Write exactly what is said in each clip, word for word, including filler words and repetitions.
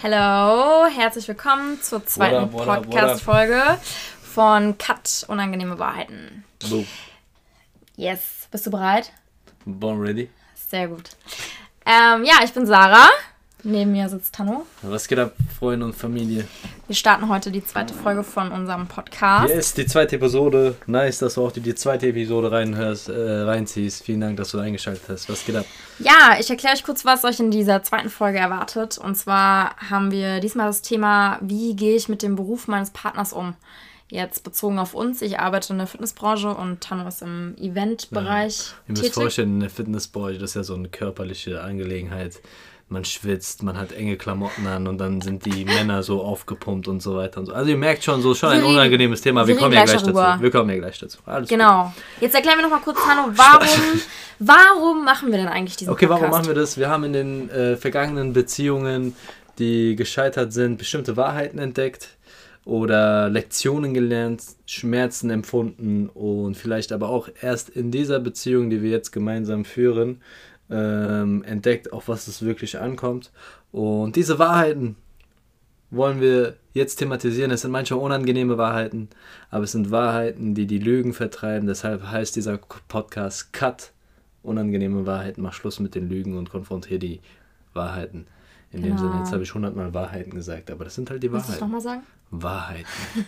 Hello, herzlich willkommen zur zweiten Podcast-Folge von Cut Unangenehme Wahrheiten. Boom. Yes, bist du bereit? Born ready. Sehr gut. Ähm, ja, ich bin Sarah. Neben mir sitzt Tano. Was geht ab, Freunde und Familie? Wir starten heute die zweite Folge von unserem Podcast. Yes, die zweite Episode. Nice, dass du auch die, die zweite Episode reinhörst, äh, reinziehst. Vielen Dank, dass du eingeschaltet hast. Was geht ab? Ja, ich erkläre euch kurz, was euch in dieser zweiten Folge erwartet. Und zwar haben wir diesmal das Thema, wie gehe ich mit dem Beruf meines Partners um? Jetzt bezogen auf uns. Ich arbeite in der Fitnessbranche und Tano ist im Eventbereich. Ja, ihr müsst vorstellen, in der Fitnessbranche, das ist ja so eine körperliche Angelegenheit. Man schwitzt, man hat enge Klamotten an und dann sind die Männer so aufgepumpt und so weiter und so. Also ihr merkt schon, so schon ein unangenehmes Thema. Wir kommen ja gleich dazu. Wir kommen ja gleich dazu. Alles genau. Gut. Jetzt erklären wir nochmal kurz, Hanno, warum, warum machen wir denn eigentlich diesen okay, Podcast? Okay, warum machen wir das? Wir haben in den äh, vergangenen Beziehungen, die gescheitert sind, bestimmte Wahrheiten entdeckt oder Lektionen gelernt, Schmerzen empfunden und vielleicht aber auch erst in dieser Beziehung, die wir jetzt gemeinsam führen, Ähm, entdeckt, auf was es wirklich ankommt. Und diese Wahrheiten wollen wir jetzt thematisieren. Es sind manchmal unangenehme Wahrheiten, aber es sind Wahrheiten, die die Lügen vertreiben. Deshalb heißt dieser Podcast Cut Unangenehme Wahrheiten. Mach Schluss mit den Lügen und konfrontiere die Wahrheiten. In genau. dem Sinne, jetzt habe ich hundertmal Wahrheiten gesagt, aber das sind halt die Wahrheiten. Willst du nochmal sagen? Wahrheiten.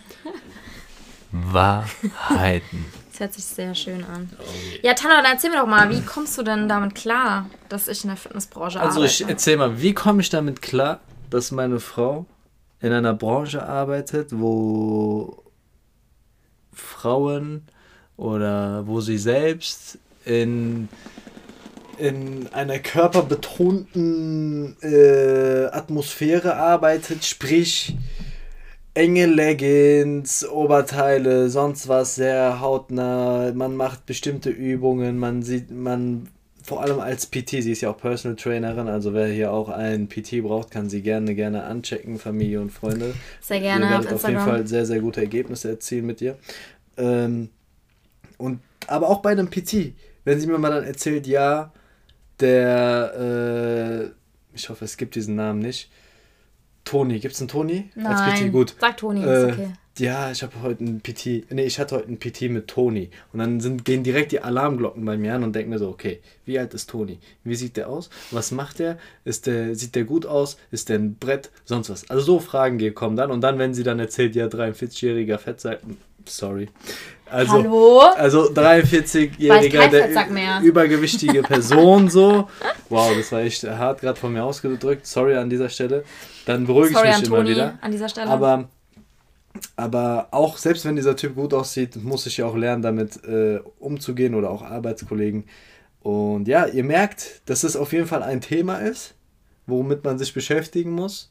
Wahrheiten. Das hört sich sehr schön an. Okay. Ja, Tana, dann erzähl mir doch mal, wie kommst du denn damit klar, dass ich in der Fitnessbranche also arbeite? Also ich erzähl mal, wie komme ich damit klar, dass meine Frau in einer Branche arbeitet, wo Frauen oder wo sie selbst in, in einer körperbetonten äh, Atmosphäre arbeitet, sprich enge Leggings, Oberteile, sonst was, sehr hautnah, man macht bestimmte Übungen, man sieht, man, vor allem als P T, sie ist ja auch Personal Trainerin, also wer hier auch einen P T braucht, kann sie gerne, gerne anchecken, Familie und Freunde. Sehr gerne, ihr werdet auf Instagram. Auf jeden Fall sehr, sehr gute Ergebnisse erzielen mit ihr. Ähm, und, aber auch bei einem P T, wenn sie mir mal dann erzählt, ja, der, äh, ich hoffe, es gibt diesen Namen nicht, Toni, gibt's einen Toni? Nein, als P T? Gut. Sag Toni, äh, ist okay. Ja, ich habe heute einen P T, nee, ich hatte heute einen P T mit Toni und dann sind, gehen direkt die Alarmglocken bei mir an und denken mir so, okay, wie alt ist Toni? Wie sieht der aus? Was macht der? Ist der, sieht der gut aus? Ist der ein Brett? Sonst was. Also so Fragen kommen dann und dann, wenn sie dann erzählt, ja, dreiundvierzigjähriger Fettsack, sorry. Also, hallo? Also dreiundvierzigjähriger, der übergewichtige Person so. Wow, das war echt hart gerade von mir ausgedrückt. Sorry an dieser Stelle. Dann beruhige sorry ich mich Antoni, immer wieder. An dieser Stelle. Aber, aber auch selbst wenn dieser Typ gut aussieht, muss ich ja auch lernen, damit äh, umzugehen oder auch Arbeitskollegen. Und ja, ihr merkt, dass es auf jeden Fall ein Thema ist, womit man sich beschäftigen muss.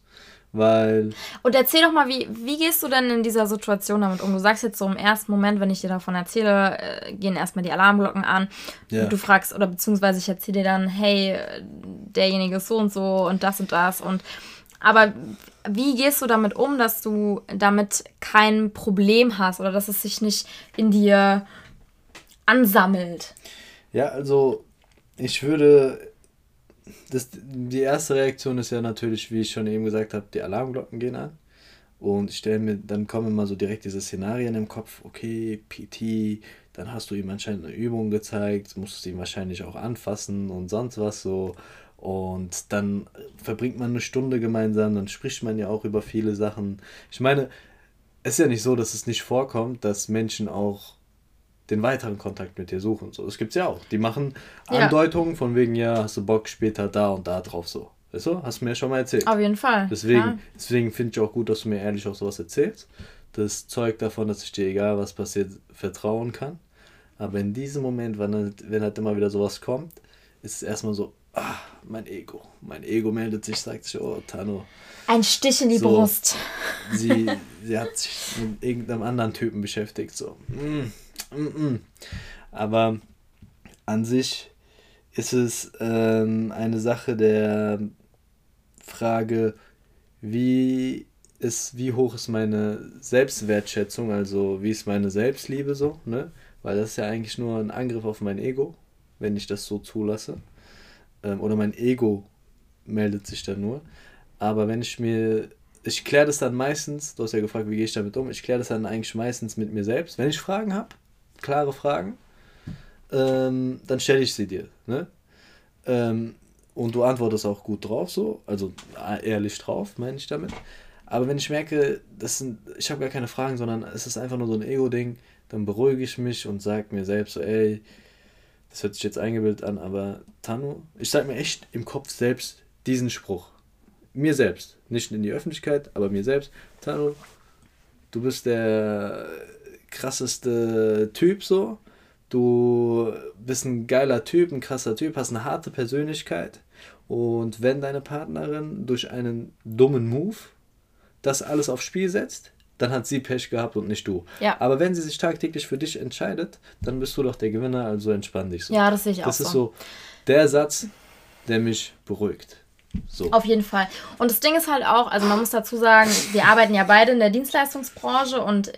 Weil und erzähl doch mal, wie, wie gehst du denn in dieser Situation damit um? Du sagst jetzt so im ersten Moment, wenn ich dir davon erzähle, äh, gehen erstmal die Alarmglocken an. Ja. Und du fragst, oder beziehungsweise ich erzähle dir dann, hey, derjenige ist so und so und das und das. Und aber wie gehst du damit um, dass du damit kein Problem hast oder dass es sich nicht in dir ansammelt? Ja, also ich würde... Das, die erste Reaktion ist ja natürlich, wie ich schon eben gesagt habe, die Alarmglocken gehen an und ich stelle mir, dann kommen immer so direkt diese Szenarien im Kopf, okay, P T, dann hast du ihm anscheinend eine Übung gezeigt, musstest ihn wahrscheinlich auch anfassen und sonst was so und dann verbringt man eine Stunde gemeinsam, dann spricht man ja auch über viele Sachen. Ich meine, es ist ja nicht so, dass es nicht vorkommt, dass Menschen auch den weiteren Kontakt mit dir suchen. So, das gibt's ja auch. Die machen ja Andeutungen von wegen, ja, hast du Bock später da und da drauf so. Weißt du? Hast du mir ja schon mal erzählt. Auf jeden Fall. Deswegen, ja. deswegen finde ich auch gut, dass du mir ehrlich auch sowas erzählst. Das zeugt davon, dass ich dir, egal was passiert, vertrauen kann. Aber in diesem Moment, wenn halt, wenn halt immer wieder sowas kommt, ist es erstmal so, ah, mein Ego. Mein Ego meldet sich, sagt sich, oh, Tano. Ein Stich in die so, Brust. Sie, sie hat sich mit irgendeinem anderen Typen beschäftigt. So, mm. Aber an sich ist es ähm, eine Sache der Frage, wie ist, wie hoch ist meine Selbstwertschätzung, also wie ist meine Selbstliebe so, ne? Weil das ist ja eigentlich nur ein Angriff auf mein Ego, wenn ich das so zulasse. Ähm, oder mein Ego meldet sich dann nur. Aber wenn ich mir, ich kläre das dann meistens, du hast ja gefragt, wie gehe ich damit um, ich kläre das dann eigentlich meistens mit mir selbst. Wenn ich Fragen habe, klare Fragen, ähm, dann stelle ich sie dir, ne? Ähm, und du antwortest auch gut drauf, so, also ehrlich drauf, meine ich damit. Aber wenn ich merke, das sind, ich habe gar keine Fragen, sondern es ist einfach nur so ein Ego-Ding, dann beruhige ich mich und sage mir selbst so, ey, das hört sich jetzt eingebildet an, aber Tanu, ich sage mir echt im Kopf selbst diesen Spruch. Mir selbst, nicht in die Öffentlichkeit, aber mir selbst. Tanu, du bist der krasseste Typ so, du bist ein geiler Typ, ein krasser Typ, hast eine harte Persönlichkeit und wenn deine Partnerin durch einen dummen Move das alles aufs Spiel setzt, dann hat sie Pech gehabt und nicht du. Ja. Aber wenn sie sich tagtäglich für dich entscheidet, dann bist du doch der Gewinner, also entspann dich so. Ja, das sehe ich auch so. Das ist so der Satz, der mich beruhigt. So. Auf jeden Fall. Und das Ding ist halt auch, also man muss dazu sagen, wir arbeiten ja beide in der Dienstleistungsbranche und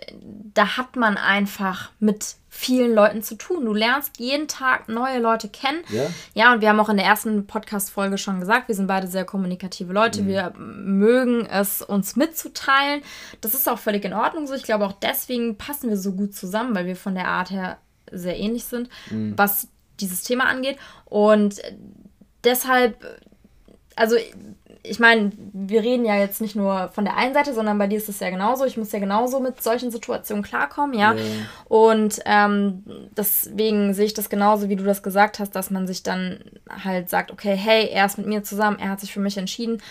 da hat man einfach mit vielen Leuten zu tun. Du lernst jeden Tag neue Leute kennen. Ja, ja und wir haben auch in der ersten Podcast-Folge schon gesagt, wir sind beide sehr kommunikative Leute. Mhm. Wir mögen es, uns mitzuteilen. Das ist auch völlig in Ordnung so. Ich glaube, auch deswegen passen wir so gut zusammen, weil wir von der Art her sehr ähnlich sind, mhm. was dieses Thema angeht. Und deshalb... Also ich meine, wir reden ja jetzt nicht nur von der einen Seite, sondern bei dir ist es ja genauso. Ich muss ja genauso mit solchen Situationen klarkommen, ja. Yeah. Und ähm, deswegen sehe ich das genauso, wie du das gesagt hast, dass man sich dann halt sagt, okay, hey, er ist mit mir zusammen, er hat sich für mich entschieden.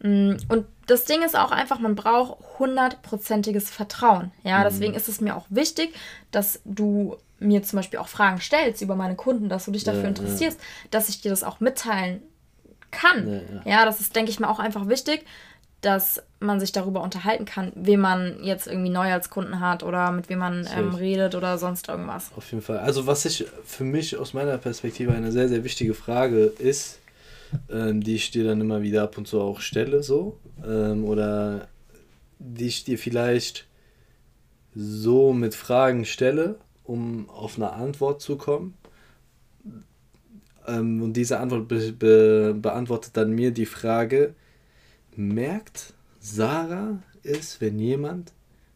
Und das Ding ist auch einfach, man braucht hundertprozentiges Vertrauen, ja. Deswegen ist es mir auch wichtig, dass du... mir zum Beispiel auch Fragen stellst über meine Kunden, dass du dich dafür yeah, interessierst, yeah. dass ich dir das auch mitteilen kann. Ja, ja. ja, das ist, denke ich mal, auch einfach wichtig, dass man sich darüber unterhalten kann, wen man jetzt irgendwie neu als Kunden hat oder mit wem man ähm, redet oder sonst irgendwas. Auf jeden Fall. Also was ich für mich aus meiner Perspektive eine sehr, sehr wichtige Frage ist, ähm, die ich dir dann immer wieder ab und zu auch stelle, so, ähm, oder die ich dir vielleicht so mit Fragen stelle, um auf eine Antwort zu kommen. Und diese Antwort be- be- beantwortet dann mir die Frage, merkt Sarah es, wenn jemand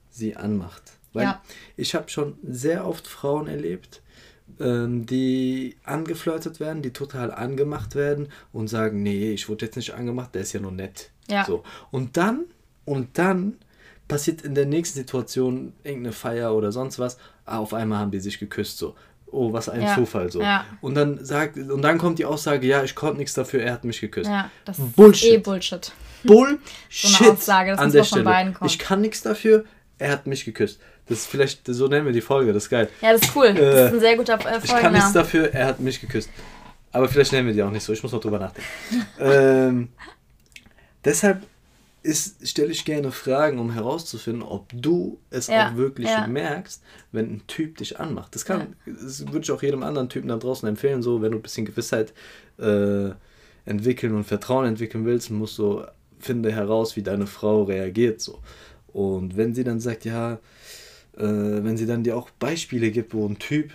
sie anmacht? Weil ja. ich habe schon sehr oft Frauen erlebt, ähm, die angeflirtet werden, die total angemacht werden und sagen, nee, ich wurde jetzt nicht angemacht, der ist ja nur nett. Ja. So. Und dann, und dann passiert in der nächsten Situation irgendeine Feier oder sonst was, ah, auf einmal haben die sich geküsst, so. Oh, was ein ja, Zufall so. Ja. Und dann sagt, und dann kommt die Aussage, ja, ich konnte nichts dafür, er hat mich geküsst. Ja, das Bullshit. Ist eh Bullshit. Bullshit so eine Aussage, das an der Stelle. Von beiden kommt. Ich kann nichts dafür, er hat mich geküsst. Das ist vielleicht, so nennen wir die Folge, das ist geil. Ja, das ist cool. Äh, das ist ein sehr guter Folgename. Ich kann nichts dafür, er hat mich geküsst. Aber vielleicht nennen wir die auch nicht so, ich muss noch drüber nachdenken. ähm, deshalb ist, stelle ich gerne Fragen, um herauszufinden, ob du es ja, auch wirklich ja. merkst, wenn ein Typ dich anmacht. Das kann, ja. das würde ich auch jedem anderen Typen da draußen empfehlen, so, wenn du ein bisschen Gewissheit äh, entwickeln und Vertrauen entwickeln willst, musst du, finde heraus, wie deine Frau reagiert, so. Und wenn sie dann sagt, ja, äh, wenn sie dann dir auch Beispiele gibt, wo ein Typ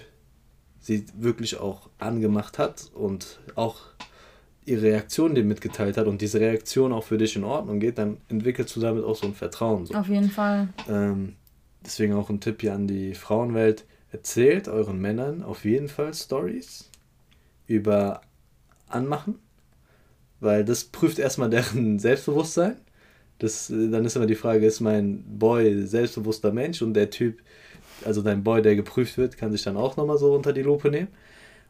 sie wirklich auch angemacht hat und auch ihre Reaktion dir mitgeteilt hat und diese Reaktion auch für dich in Ordnung geht, dann entwickelst du damit auch so ein Vertrauen. So. Auf jeden Fall. Ähm, deswegen auch ein Tipp hier an die Frauenwelt. Erzählt euren Männern auf jeden Fall Storys über Anmachen, weil das prüft erstmal deren Selbstbewusstsein. Das, dann ist immer die Frage, ist mein Boy selbstbewusster Mensch und der Typ, also dein Boy, der geprüft wird, kann sich dann auch nochmal so unter die Lupe nehmen.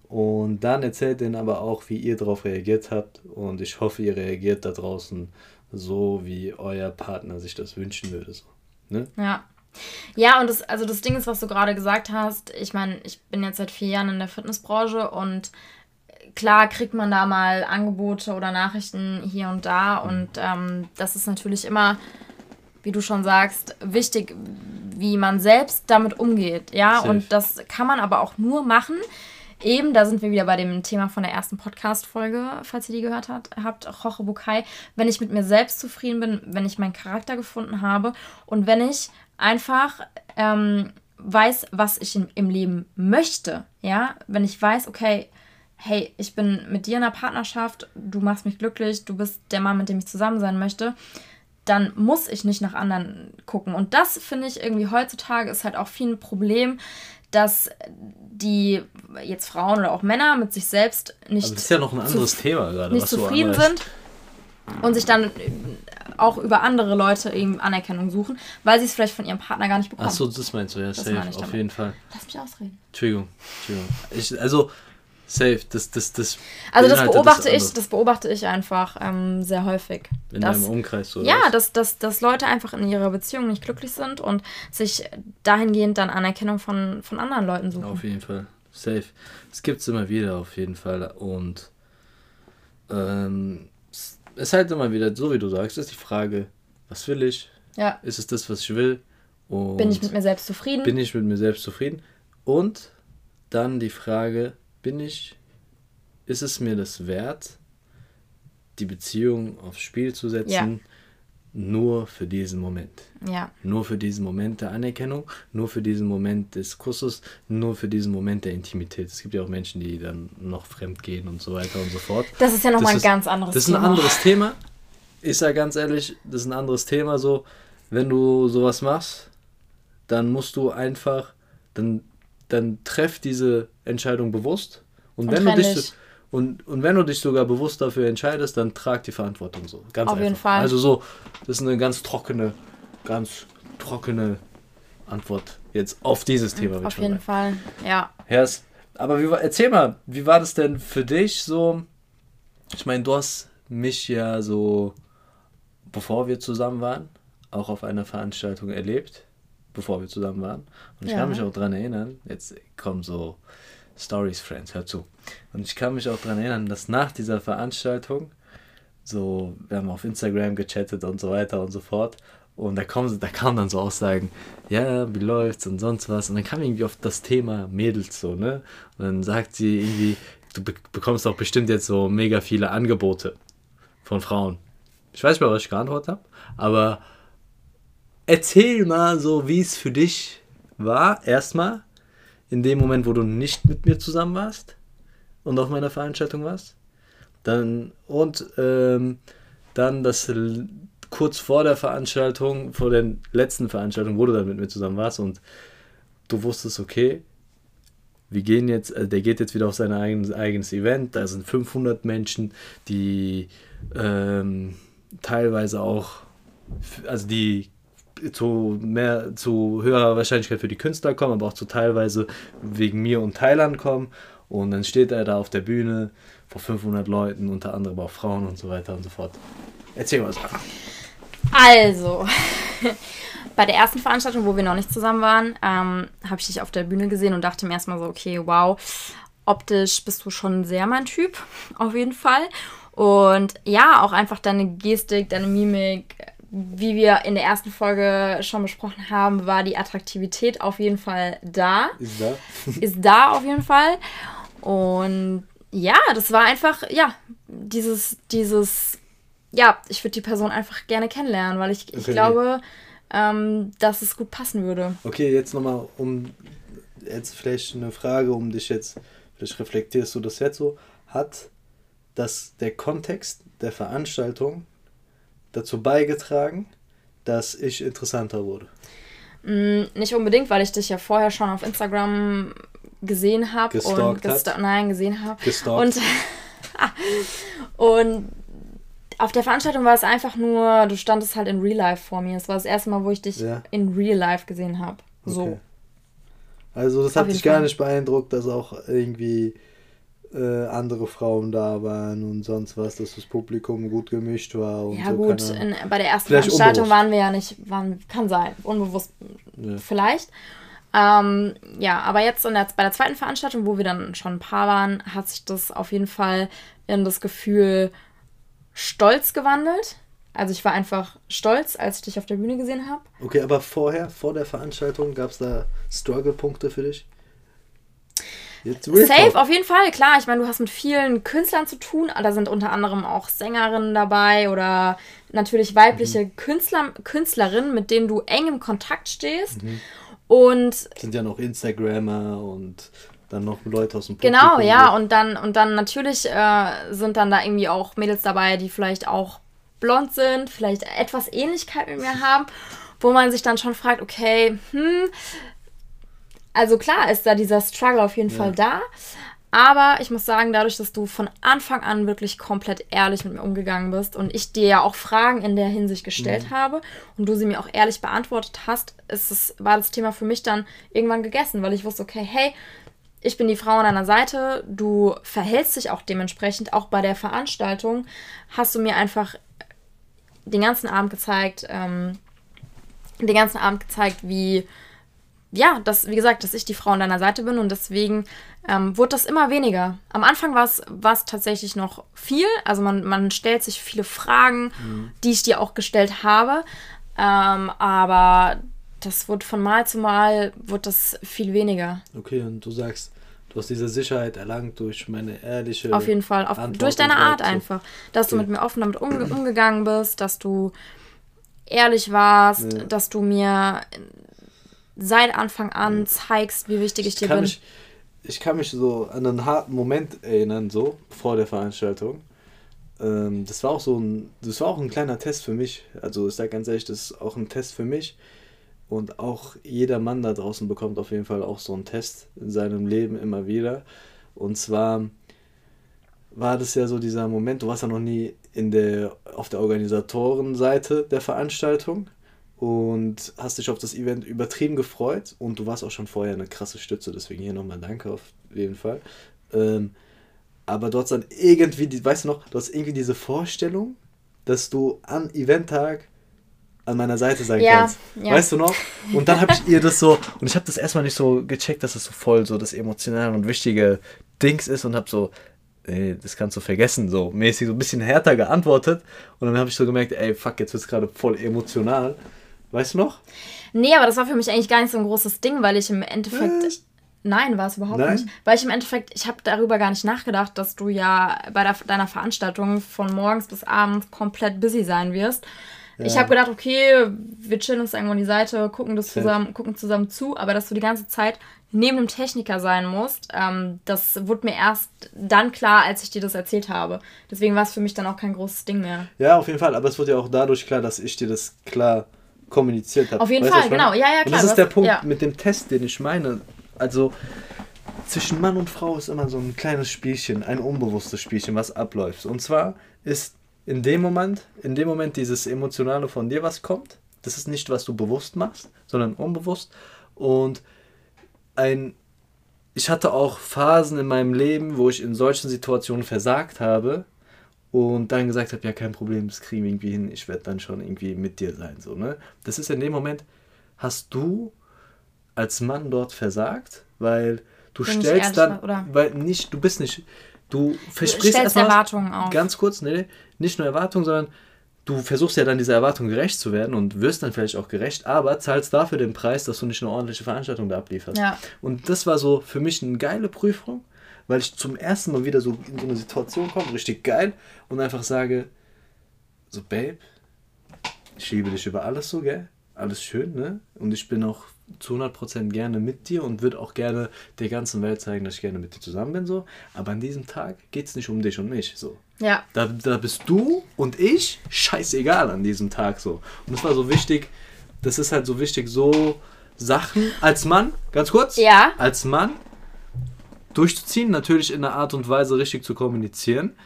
Und dann erzählt denen aber auch, wie ihr darauf reagiert habt. Und ich hoffe, ihr reagiert da draußen so, wie euer Partner sich das wünschen würde. So. Ne? Ja. Ja, und das, also das Ding ist, was du gerade gesagt hast, ich meine, ich bin jetzt seit vier Jahren in der Fitnessbranche und klar kriegt man da mal Angebote oder Nachrichten hier und da. Mhm. Und ähm, das ist natürlich immer, wie du schon sagst, wichtig, wie man selbst damit umgeht. Ja, safe. Und das kann man aber auch nur machen, eben, da sind wir wieder bei dem Thema von der ersten Podcast-Folge, falls ihr die gehört habt, habt Roche Bucay, wenn ich mit mir selbst zufrieden bin, wenn ich meinen Charakter gefunden habe und wenn ich einfach ähm, weiß, was ich im, im Leben möchte, ja, wenn ich weiß, okay, hey, ich bin mit dir in einer Partnerschaft, du machst mich glücklich, du bist der Mann, mit dem ich zusammen sein möchte, dann muss ich nicht nach anderen gucken. Und das, finde ich, irgendwie heutzutage ist halt auch viel ein Problem, dass die jetzt Frauen oder auch Männer mit sich selbst nicht, also das ist ja noch ein anderes Thema gerade, nicht was zufrieden so sind und sich dann auch über andere Leute eben Anerkennung suchen, weil sie es vielleicht von ihrem Partner gar nicht bekommen. Achso, das meinst du, ja, das safe, auf jeden Fall. Lass mich ausreden. Entschuldigung, Entschuldigung. Ich, also, safe, das, das, das... Also das beobachte ich, das beobachte ich einfach ähm, sehr häufig. In deinem Umkreis, oder? Ja, dass, dass, dass Leute einfach in ihrer Beziehung nicht glücklich sind und sich dahingehend dann Anerkennung von, von anderen Leuten suchen. Auf jeden Fall, safe. Das gibt es immer wieder, auf jeden Fall. Und ähm, es ist halt immer wieder, so wie du sagst, ist die Frage, was will ich? Ja. Ist es das, was ich will? Und bin ich mit mir selbst zufrieden? Bin ich mit mir selbst zufrieden? Und dann die Frage, bin ich, ist es mir das wert, die Beziehung aufs Spiel zu setzen, ja, nur für diesen Moment? Ja. Nur für diesen Moment der Anerkennung, nur für diesen Moment des Kusses, nur für diesen Moment der Intimität. Es gibt ja auch Menschen, die dann noch fremd gehen und so weiter und so fort. Das ist ja nochmal ein ganz anderes Thema. Das ist ein anderes Thema. Ich sage ganz ehrlich, das ist ein anderes Thema. So, wenn du sowas machst, dann musst du einfach, dann, dann treff diese Entscheidung bewusst. Und, und wenn du dich... Und, und wenn du dich sogar bewusst dafür entscheidest, dann trag die Verantwortung so. Ganz Auf einfach. jeden Fall. Also so, das ist eine ganz trockene, ganz trockene Antwort jetzt auf dieses Thema. Auf jeden Fall, ja. Yes. Aber wie, erzähl mal, wie war das denn für dich so? Ich meine, du hast mich ja so, bevor wir zusammen waren, auch auf einer Veranstaltung erlebt, bevor wir zusammen waren. Und ich ja. kann mich auch daran erinnern, jetzt kommen so... Stories, Friends, hör zu. Und ich kann mich auch daran erinnern, dass nach dieser Veranstaltung, so, wir haben auf Instagram gechattet und so weiter und so fort, und da, kommen, da kamen dann so Aussagen, ja, wie läuft's und sonst was, und dann kam irgendwie auf das Thema Mädels so, ne, und dann sagt sie irgendwie, du be- bekommst doch bestimmt jetzt so mega viele Angebote von Frauen. Ich weiß nicht, was ich geantwortet habe, aber erzähl mal so, wie es für dich war, erstmal, in dem Moment, wo du nicht mit mir zusammen warst und auf meiner Veranstaltung warst, dann und ähm, dann das l- kurz vor der Veranstaltung, vor der letzten Veranstaltung, wo du dann mit mir zusammen warst und du wusstest, okay, wir gehen jetzt, also der geht jetzt wieder auf sein eigenes, eigenes Event, da sind fünfhundert Menschen, die ähm, teilweise auch, also die zu mehr, zu höherer Wahrscheinlichkeit für die Künstler kommen, aber auch zu teilweise wegen mir und Thailand kommen, und dann steht er da auf der Bühne vor fünfhundert Leuten, unter anderem auch Frauen und so weiter und so fort. Erzähl mal was. Also, bei der ersten Veranstaltung, wo wir noch nicht zusammen waren, ähm, habe ich dich auf der Bühne gesehen und dachte mir erstmal so, okay, wow, optisch bist du schon sehr mein Typ, auf jeden Fall. Und ja, auch einfach deine Gestik, deine Mimik, wie wir in der ersten Folge schon besprochen haben, war die Attraktivität auf jeden Fall da. Ist da. Ist da auf jeden Fall. Und ja, das war einfach, ja, dieses, dieses, ja, ich würde die Person einfach gerne kennenlernen, weil ich, ich okay. glaube, ähm, dass es gut passen würde. Okay, jetzt nochmal, um, jetzt vielleicht eine Frage, um dich jetzt, vielleicht reflektierst du das jetzt so, hat das der Kontext der Veranstaltung dazu beigetragen, dass ich interessanter wurde? Nicht unbedingt, weil ich dich ja vorher schon auf Instagram gesehen habe. Gestalkt und gesta- Nein, gesehen habe. Gestalkt. Und, und auf der Veranstaltung war es einfach nur, du standest halt in Real Life vor mir. Es war das erste Mal, wo ich dich ja. in Real Life gesehen habe. So. Okay. Also das hat dich gar nicht beeindruckt, dass auch irgendwie Äh, andere Frauen da waren und sonst was, dass das Publikum gut gemischt war. Und ja so gut, in, bei der ersten vielleicht Veranstaltung unbewusst. waren wir ja nicht, waren, kann sein, unbewusst ja. vielleicht. Ähm, ja, aber jetzt in der, bei der zweiten Veranstaltung, wo wir dann schon ein paar waren, hat sich das auf jeden Fall in das Gefühl stolz gewandelt. Also ich war einfach stolz, als ich dich auf der Bühne gesehen habe. Okay, aber vorher, vor der Veranstaltung, gab es da Struggle-Punkte für dich? Safe, auf jeden Fall, klar. Ich meine, du hast mit vielen Künstlern zu tun. Da sind unter anderem auch Sängerinnen dabei oder natürlich weibliche mhm. Künstler, Künstlerinnen, mit denen du eng im Kontakt stehst. Mhm. Und sind ja noch Instagrammer und dann noch Leute aus dem Publikum. Genau, ja, und dann, und dann natürlich äh, sind dann da irgendwie auch Mädels dabei, die vielleicht auch blond sind, vielleicht etwas Ähnlichkeit mit mir haben, wo man sich dann schon fragt, okay, hm, also klar ist da dieser Struggle auf jeden ja. Fall da, aber ich muss sagen, dadurch, dass du von Anfang an wirklich komplett ehrlich mit mir umgegangen bist und ich dir ja auch Fragen in der Hinsicht gestellt ja. habe und du sie mir auch ehrlich beantwortet hast, ist es, war das Thema für mich dann irgendwann gegessen, weil ich wusste, okay, hey, ich bin die Frau an deiner Seite, du verhältst dich auch dementsprechend, auch bei der Veranstaltung hast du mir einfach den ganzen Abend gezeigt, ähm, den ganzen Abend gezeigt, wie, ja, dass, wie gesagt, dass ich die Frau an deiner Seite bin und deswegen ähm, wurde das immer weniger. Am Anfang war es tatsächlich noch viel, also man, man stellt sich viele Fragen, mhm. die ich dir auch gestellt habe, ähm, aber das wird von Mal zu Mal wird das viel weniger. Okay, und du sagst, du hast diese Sicherheit erlangt durch meine ehrliche Auf jeden Fall, auf, durch deine Art so. einfach. Dass okay. du mit mir offen damit umge- umgegangen bist, dass du ehrlich warst, ja. dass du mir seit Anfang an ja. zeigst, wie wichtig ich, ich dir bin. Mich, ich kann mich so an einen harten Moment erinnern, so vor der Veranstaltung. Ähm, das war auch so ein, das war auch ein kleiner Test für mich. Also ich sage ganz ehrlich, das ist auch ein Test für mich. Und auch jeder Mann da draußen bekommt auf jeden Fall auch so einen Test in seinem Leben immer wieder. Und zwar war das ja so dieser Moment, du warst ja noch nie in der, auf der Organisatorenseite der Veranstaltung und hast dich auf das Event übertrieben gefreut. Und du warst auch schon vorher eine krasse Stütze, deswegen hier nochmal danke auf jeden Fall. Ähm, aber du hast dann irgendwie, die, weißt du noch, du hast irgendwie diese Vorstellung, dass du am Eventtag an meiner Seite sein ja, kannst. Ja. Weißt du noch? Und dann habe ich ihr das so, und ich habe das erstmal nicht so gecheckt, dass das so voll so das emotionale und wichtige Dings ist und habe so, ey, das kannst du vergessen, so mäßig so ein bisschen härter geantwortet und dann habe ich so gemerkt, ey, fuck, jetzt wird's gerade voll emotional. Weißt du noch? Nee, aber das war für mich eigentlich gar nicht so ein großes Ding, weil ich im Endeffekt... Äh? Nein, war es überhaupt Nein? nicht. Weil ich im Endeffekt, ich habe darüber gar nicht nachgedacht, dass du ja bei der, deiner Veranstaltung von morgens bis abends komplett busy sein wirst. Ja. Ich habe gedacht, okay, wir chillen uns irgendwo an die Seite, gucken das zusammen, gucken zusammen zu, aber dass du die ganze Zeit neben dem Techniker sein musst, ähm, das wurde mir erst dann klar, als ich dir das erzählt habe. Deswegen war es für mich dann auch kein großes Ding mehr. Ja, auf jeden Fall, aber es wurde ja auch dadurch klar, dass ich dir das klar kommuniziert habe. Auf jeden weißt Fall, genau. Ja, ja, klar. Und das ist der Punkt ja. mit dem Test, den ich meine. Also zwischen Mann und Frau ist immer so ein kleines Spielchen, ein unbewusstes Spielchen, was abläuft. Und zwar ist... In dem Moment, in dem Moment dieses Emotionale von dir, was kommt, das ist nicht, was du bewusst machst, sondern unbewusst. Und ein, ich hatte auch Phasen in meinem Leben, wo ich in solchen Situationen versagt habe und dann gesagt habe, ja, kein Problem, das kriegen wir irgendwie hin, ich werde dann schon irgendwie mit dir sein. So, ne? Das ist in dem Moment, hast du als Mann dort versagt, weil du Bin stellst dann, oder? weil nicht, du bist nicht... Du versprichst erstmal Erwartungen auf. Ganz kurz, nee, nicht nur Erwartungen, sondern du versuchst ja dann dieser Erwartung gerecht zu werden und wirst dann vielleicht auch gerecht, aber zahlst dafür den Preis, dass du nicht eine ordentliche Veranstaltung da ablieferst. Ja. Und das war so für mich eine geile Prüfung, weil ich zum ersten Mal wieder so in so eine Situation komme, richtig geil, und einfach sage, so Babe, ich liebe dich über alles so, gell? Alles schön, ne? Und ich bin auch zu hundert Prozent gerne mit dir und würde auch gerne der ganzen Welt zeigen, dass ich gerne mit dir zusammen bin, so. Aber an diesem Tag geht es nicht um dich und mich, so. Ja. Da, da bist du und ich scheißegal an diesem Tag, so. Und das war so wichtig, das ist halt so wichtig, so Sachen als Mann, ganz kurz, ja. als Mann durchzuziehen, natürlich in einer Art und Weise richtig zu kommunizieren.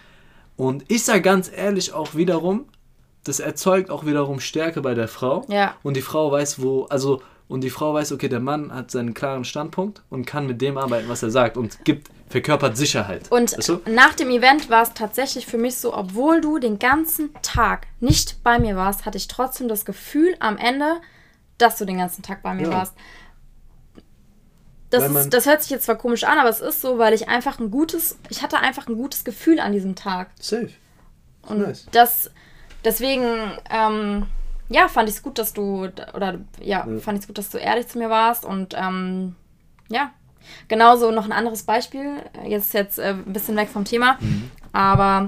Und ich sage ganz ehrlich auch wiederum, das erzeugt auch wiederum Stärke bei der Frau. Ja. Und die Frau weiß, wo, also... Und die Frau weiß, okay, der Mann hat seinen klaren Standpunkt und kann mit dem arbeiten, was er sagt und gibt, verkörpert Sicherheit. Und weißt du? Nach dem Event war es tatsächlich für mich so, obwohl du den ganzen Tag nicht bei mir warst, hatte ich trotzdem das Gefühl am Ende, dass du den ganzen Tag bei mir ja. warst. Das, ist, das hört sich jetzt zwar komisch an, aber es ist so, weil ich einfach ein gutes, ich hatte einfach ein gutes Gefühl an diesem Tag. Safe. Und nice. das, deswegen, ähm, ja, fand ich es gut, dass du oder ja, ja. fand ich es gut, dass du ehrlich zu mir warst und ähm, ja, genauso noch ein anderes Beispiel. Jetzt jetzt äh, ein bisschen weg vom Thema, mhm. aber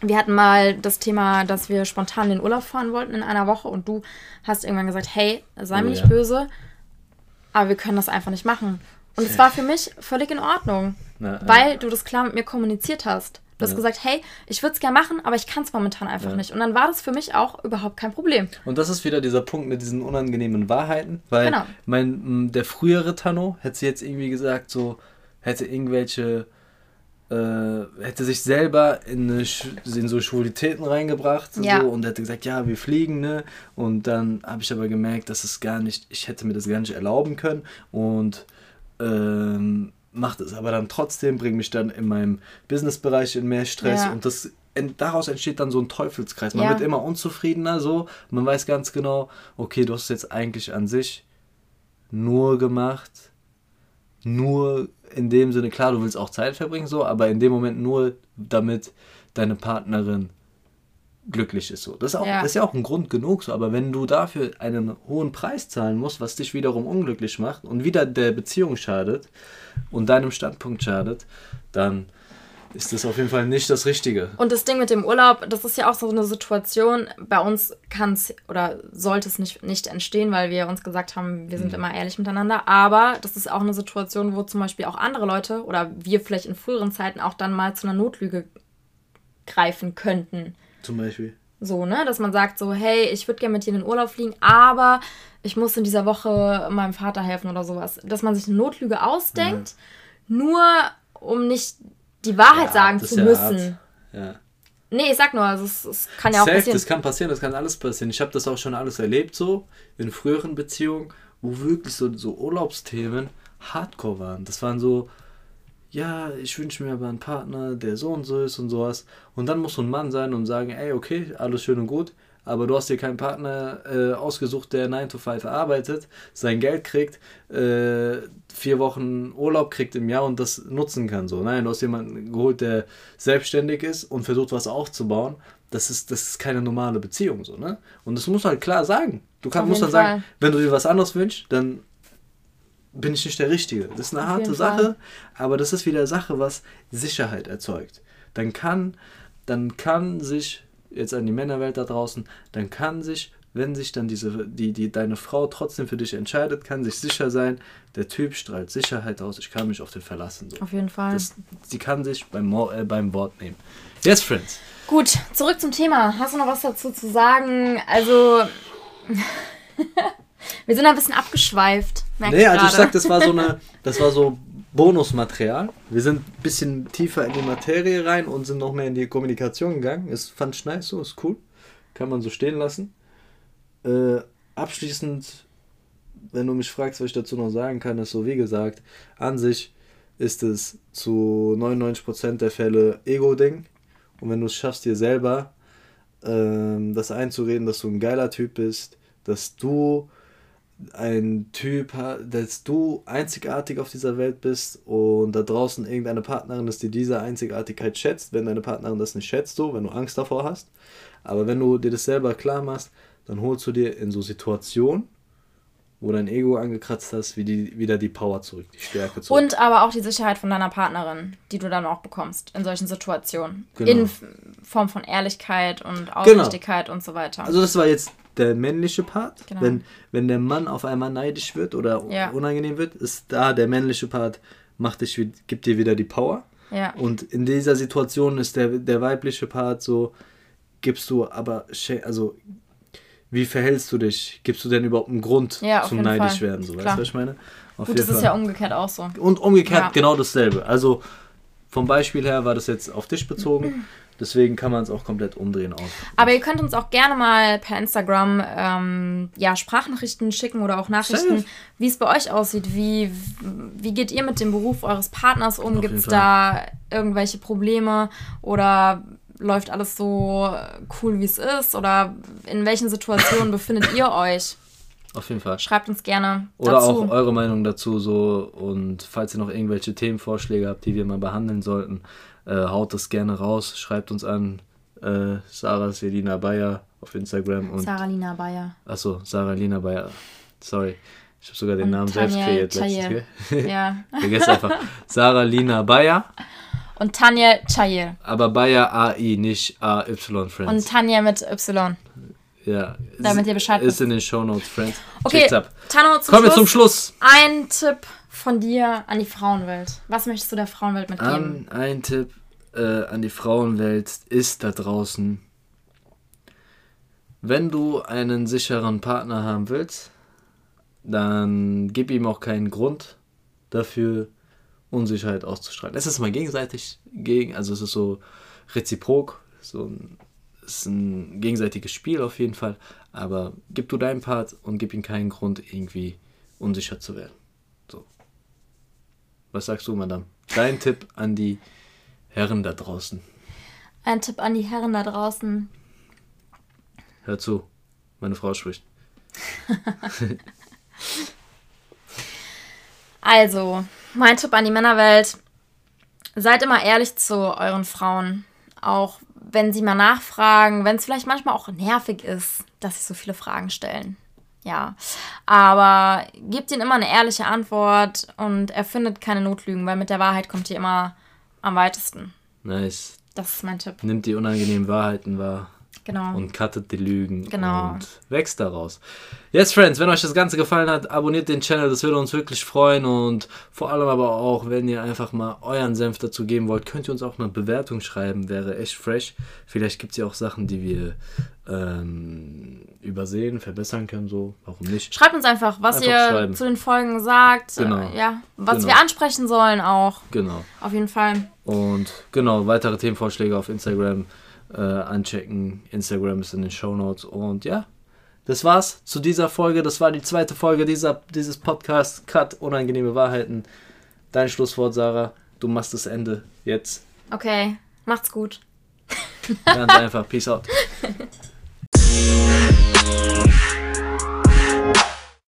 wir hatten mal das Thema, dass wir spontan in den Urlaub fahren wollten in einer Woche und du hast irgendwann gesagt, hey, sei mir ja. nicht böse, aber wir können das einfach nicht machen. Und es war für mich völlig in Ordnung, ja, weil ja. du das klar mit mir kommuniziert hast. Du hast ja. gesagt, hey, ich würde es gerne machen, aber ich kann es momentan einfach ja. nicht. Und dann war das für mich auch überhaupt kein Problem. Und das ist wieder dieser Punkt mit diesen unangenehmen Wahrheiten, weil genau. mein, der frühere Tano hätte jetzt irgendwie gesagt, so hätte irgendwelche, äh, hätte sich selber in, eine, in so Schwulitäten reingebracht ja. so, und hätte gesagt, ja, wir fliegen, ne? Und dann habe ich aber gemerkt, dass es gar nicht, ich hätte mir das gar nicht erlauben können und ähm, macht es aber dann trotzdem, bringt mich dann in meinem Businessbereich in mehr Stress ja. und das daraus entsteht dann so ein Teufelskreis. Man ja. wird immer unzufriedener so, man weiß ganz genau, okay, du hast es jetzt eigentlich an sich nur gemacht, nur in dem Sinne, klar, du willst auch Zeit verbringen so, aber in dem Moment nur, damit deine Partnerin glücklich ist so. Das ist, auch, ja. das ist ja auch ein Grund genug so, aber wenn du dafür einen hohen Preis zahlen musst, was dich wiederum unglücklich macht und wieder der Beziehung schadet und deinem Standpunkt schadet, dann ist das auf jeden Fall nicht das Richtige. Und das Ding mit dem Urlaub, das ist ja auch so eine Situation, bei uns kann es oder sollte es nicht, nicht entstehen, weil wir uns gesagt haben, wir sind mhm. immer ehrlich miteinander, aber das ist auch eine Situation, wo zum Beispiel auch andere Leute oder wir vielleicht in früheren Zeiten auch dann mal zu einer Notlüge greifen könnten. Zum Beispiel. So, ne, dass man sagt so, hey, ich würde gerne mit dir in den Urlaub fliegen, aber ich muss in dieser Woche meinem Vater helfen oder sowas. Dass man sich eine Notlüge ausdenkt, mhm. nur um nicht die Wahrheit ja, sagen zu ja müssen. Ja. Nee, ich sag nur, also es, es kann ja Safe, auch passieren. Das kann passieren, das kann alles passieren. Ich habe das auch schon alles erlebt so, in früheren Beziehungen, wo wirklich so, so Urlaubsthemen hardcore waren. Das waren so... ja, ich wünsche mir aber einen Partner, der so und so ist und sowas. Und dann muss so ein Mann sein und sagen, ey, okay, alles schön und gut, aber du hast dir keinen Partner äh, ausgesucht, der nine to five arbeitet, sein Geld kriegt, äh, vier Wochen Urlaub kriegt im Jahr und das nutzen kann. So. Nein, du hast jemanden geholt, der selbstständig ist und versucht, was aufzubauen. Das ist, das ist keine normale Beziehung. So, ne? Und das musst du halt klar sagen. Du kann, musst dann Fall. sagen, wenn du dir was anderes wünschst, dann... bin ich nicht der Richtige. Das ist eine harte Sache, aber das ist wieder Sache, was Sicherheit erzeugt. Dann kann, dann kann sich, jetzt an die Männerwelt da draußen, dann kann sich, wenn sich dann diese, die, die deine Frau trotzdem für dich entscheidet, kann sich sicher sein, der Typ strahlt Sicherheit aus, ich kann mich auf den verlassen. So. Auf jeden Fall. Das, sie kann sich beim, äh, beim Wort nehmen. Yes, Friends. Gut, zurück zum Thema. Hast du noch was dazu zu sagen? Also... Wir sind ein bisschen abgeschweift. Nee, also ich sag, das war so eine, das war so Bonusmaterial. Wir sind ein bisschen tiefer in die Materie rein und sind noch mehr in die Kommunikation gegangen. Es fand ich nice so, ist cool. Kann man so stehen lassen. Äh, abschließend, wenn du mich fragst, was ich dazu noch sagen kann, ist so, wie gesagt, an sich ist es zu neunundneunzig Prozent der Fälle Ego-Ding. Und wenn du es schaffst, dir selber ähm, das einzureden, dass du ein geiler Typ bist, dass du ein Typ, dass du einzigartig auf dieser Welt bist und da draußen irgendeine Partnerin ist, die diese Einzigartigkeit schätzt, wenn deine Partnerin das nicht schätzt, so, wenn du Angst davor hast. Aber wenn du dir das selber klar machst, dann holst du dir in so Situationen, wo dein Ego angekratzt hast, wie die, wieder die Power zurück, die Stärke zurück. Und aber auch die Sicherheit von deiner Partnerin, die du dann auch bekommst in solchen Situationen. Genau. In Form von Ehrlichkeit und Aufrichtigkeit genau. und so weiter. Also das war jetzt der männliche Part. Genau. Wenn, wenn der Mann auf einmal neidisch wird oder ja. unangenehm wird, ist da der männliche Part, macht dich, gibt dir wieder die Power. Ja. Und in dieser Situation ist der, der weibliche Part so, gibst du aber, also... wie verhältst du dich? Gibst du denn überhaupt einen Grund ja, zum neidisch werden? So, weißt du, was ich meine? Auf Gut, das Fall. Ist ja umgekehrt auch so. Und umgekehrt ja. genau dasselbe. Also vom Beispiel her war das jetzt auf dich bezogen. Deswegen kann man es auch komplett umdrehen. Auf. Aber ihr könnt uns auch gerne mal per Instagram ähm, ja, Sprachnachrichten schicken oder auch Nachrichten, wie es bei euch aussieht. Wie, wie geht ihr mit dem Beruf eures Partners um? Gibt es da irgendwelche Probleme oder... läuft alles so cool, wie es ist? Oder in welchen Situationen befindet ihr euch? Auf jeden Fall. Schreibt uns gerne dazu. Oder auch eure Meinung dazu. So. Und falls ihr noch irgendwelche Themenvorschläge habt, die wir mal behandeln sollten, äh, haut das gerne raus. Schreibt uns an äh, Sarah Selina Bayer auf Instagram. Und Sarah Lina Bayer. Achso, Sarah Lina Bayer. Sorry. Ich habe sogar den und Namen Tanja, selbst kreiert. Letztens, gell? Ja. Vergesst einfach. Sarah Lina Bayer. Und Tanja Chayir. Aber Bayer A I, nicht A Y, Friends. Und Tanja mit Y. Ja. Damit ihr Bescheid wisst. Ist in den Shownotes, Friends. Okay, Tano, zum Kommen Schluss. Kommen wir zum Schluss. Ein Tipp von dir an die Frauenwelt? Was möchtest du der Frauenwelt mitgeben? Um, ein Tipp äh, an die Frauenwelt ist da draußen, wenn du einen sicheren Partner haben willst, dann gib ihm auch keinen Grund dafür, Unsicherheit auszustrahlen. Es ist mal gegenseitig, gegen, also es ist so reziprok, so ein, es ist ein gegenseitiges Spiel auf jeden Fall, aber gib du deinen Part und gib ihm keinen Grund, irgendwie unsicher zu werden. So. Was sagst du, Madame? Dein Tipp an die Herren da draußen. Ein Tipp an die Herren da draußen. Hör zu, meine Frau spricht. Also, mein Tipp an die Männerwelt: Seid immer ehrlich zu euren Frauen. Auch wenn sie mal nachfragen, wenn es vielleicht manchmal auch nervig ist, dass sie so viele Fragen stellen. Ja, aber gebt ihnen immer eine ehrliche Antwort und erfindet keine Notlügen, weil mit der Wahrheit kommt ihr immer am weitesten. Nice. Das ist mein Tipp. Nimmt die unangenehmen Wahrheiten wahr. Genau. Und cuttet die Lügen. Genau. Und wächst daraus. Yes, Friends, wenn euch das Ganze gefallen hat, abonniert den Channel, das würde uns wirklich freuen. Und vor allem aber auch, wenn ihr einfach mal euren Senf dazu geben wollt, könnt ihr uns auch mal Bewertung schreiben, wäre echt fresh. Vielleicht gibt es ja auch Sachen, die wir ähm, übersehen, verbessern können, so, warum nicht? Schreibt uns einfach, was einfach ihr schreiben. Zu den Folgen sagt, genau. äh, ja, was genau. wir ansprechen sollen auch. Genau. Auf jeden Fall. Und genau, weitere Themenvorschläge auf Instagram. Äh, anchecken. Instagram ist in den Shownotes. Und ja, das war's zu dieser Folge. Das war die zweite Folge dieser, dieses Podcasts Cut Unangenehme Wahrheiten. Dein Schlusswort, Sarah. Du machst das Ende jetzt. Okay, macht's gut. Ganz einfach. Peace out.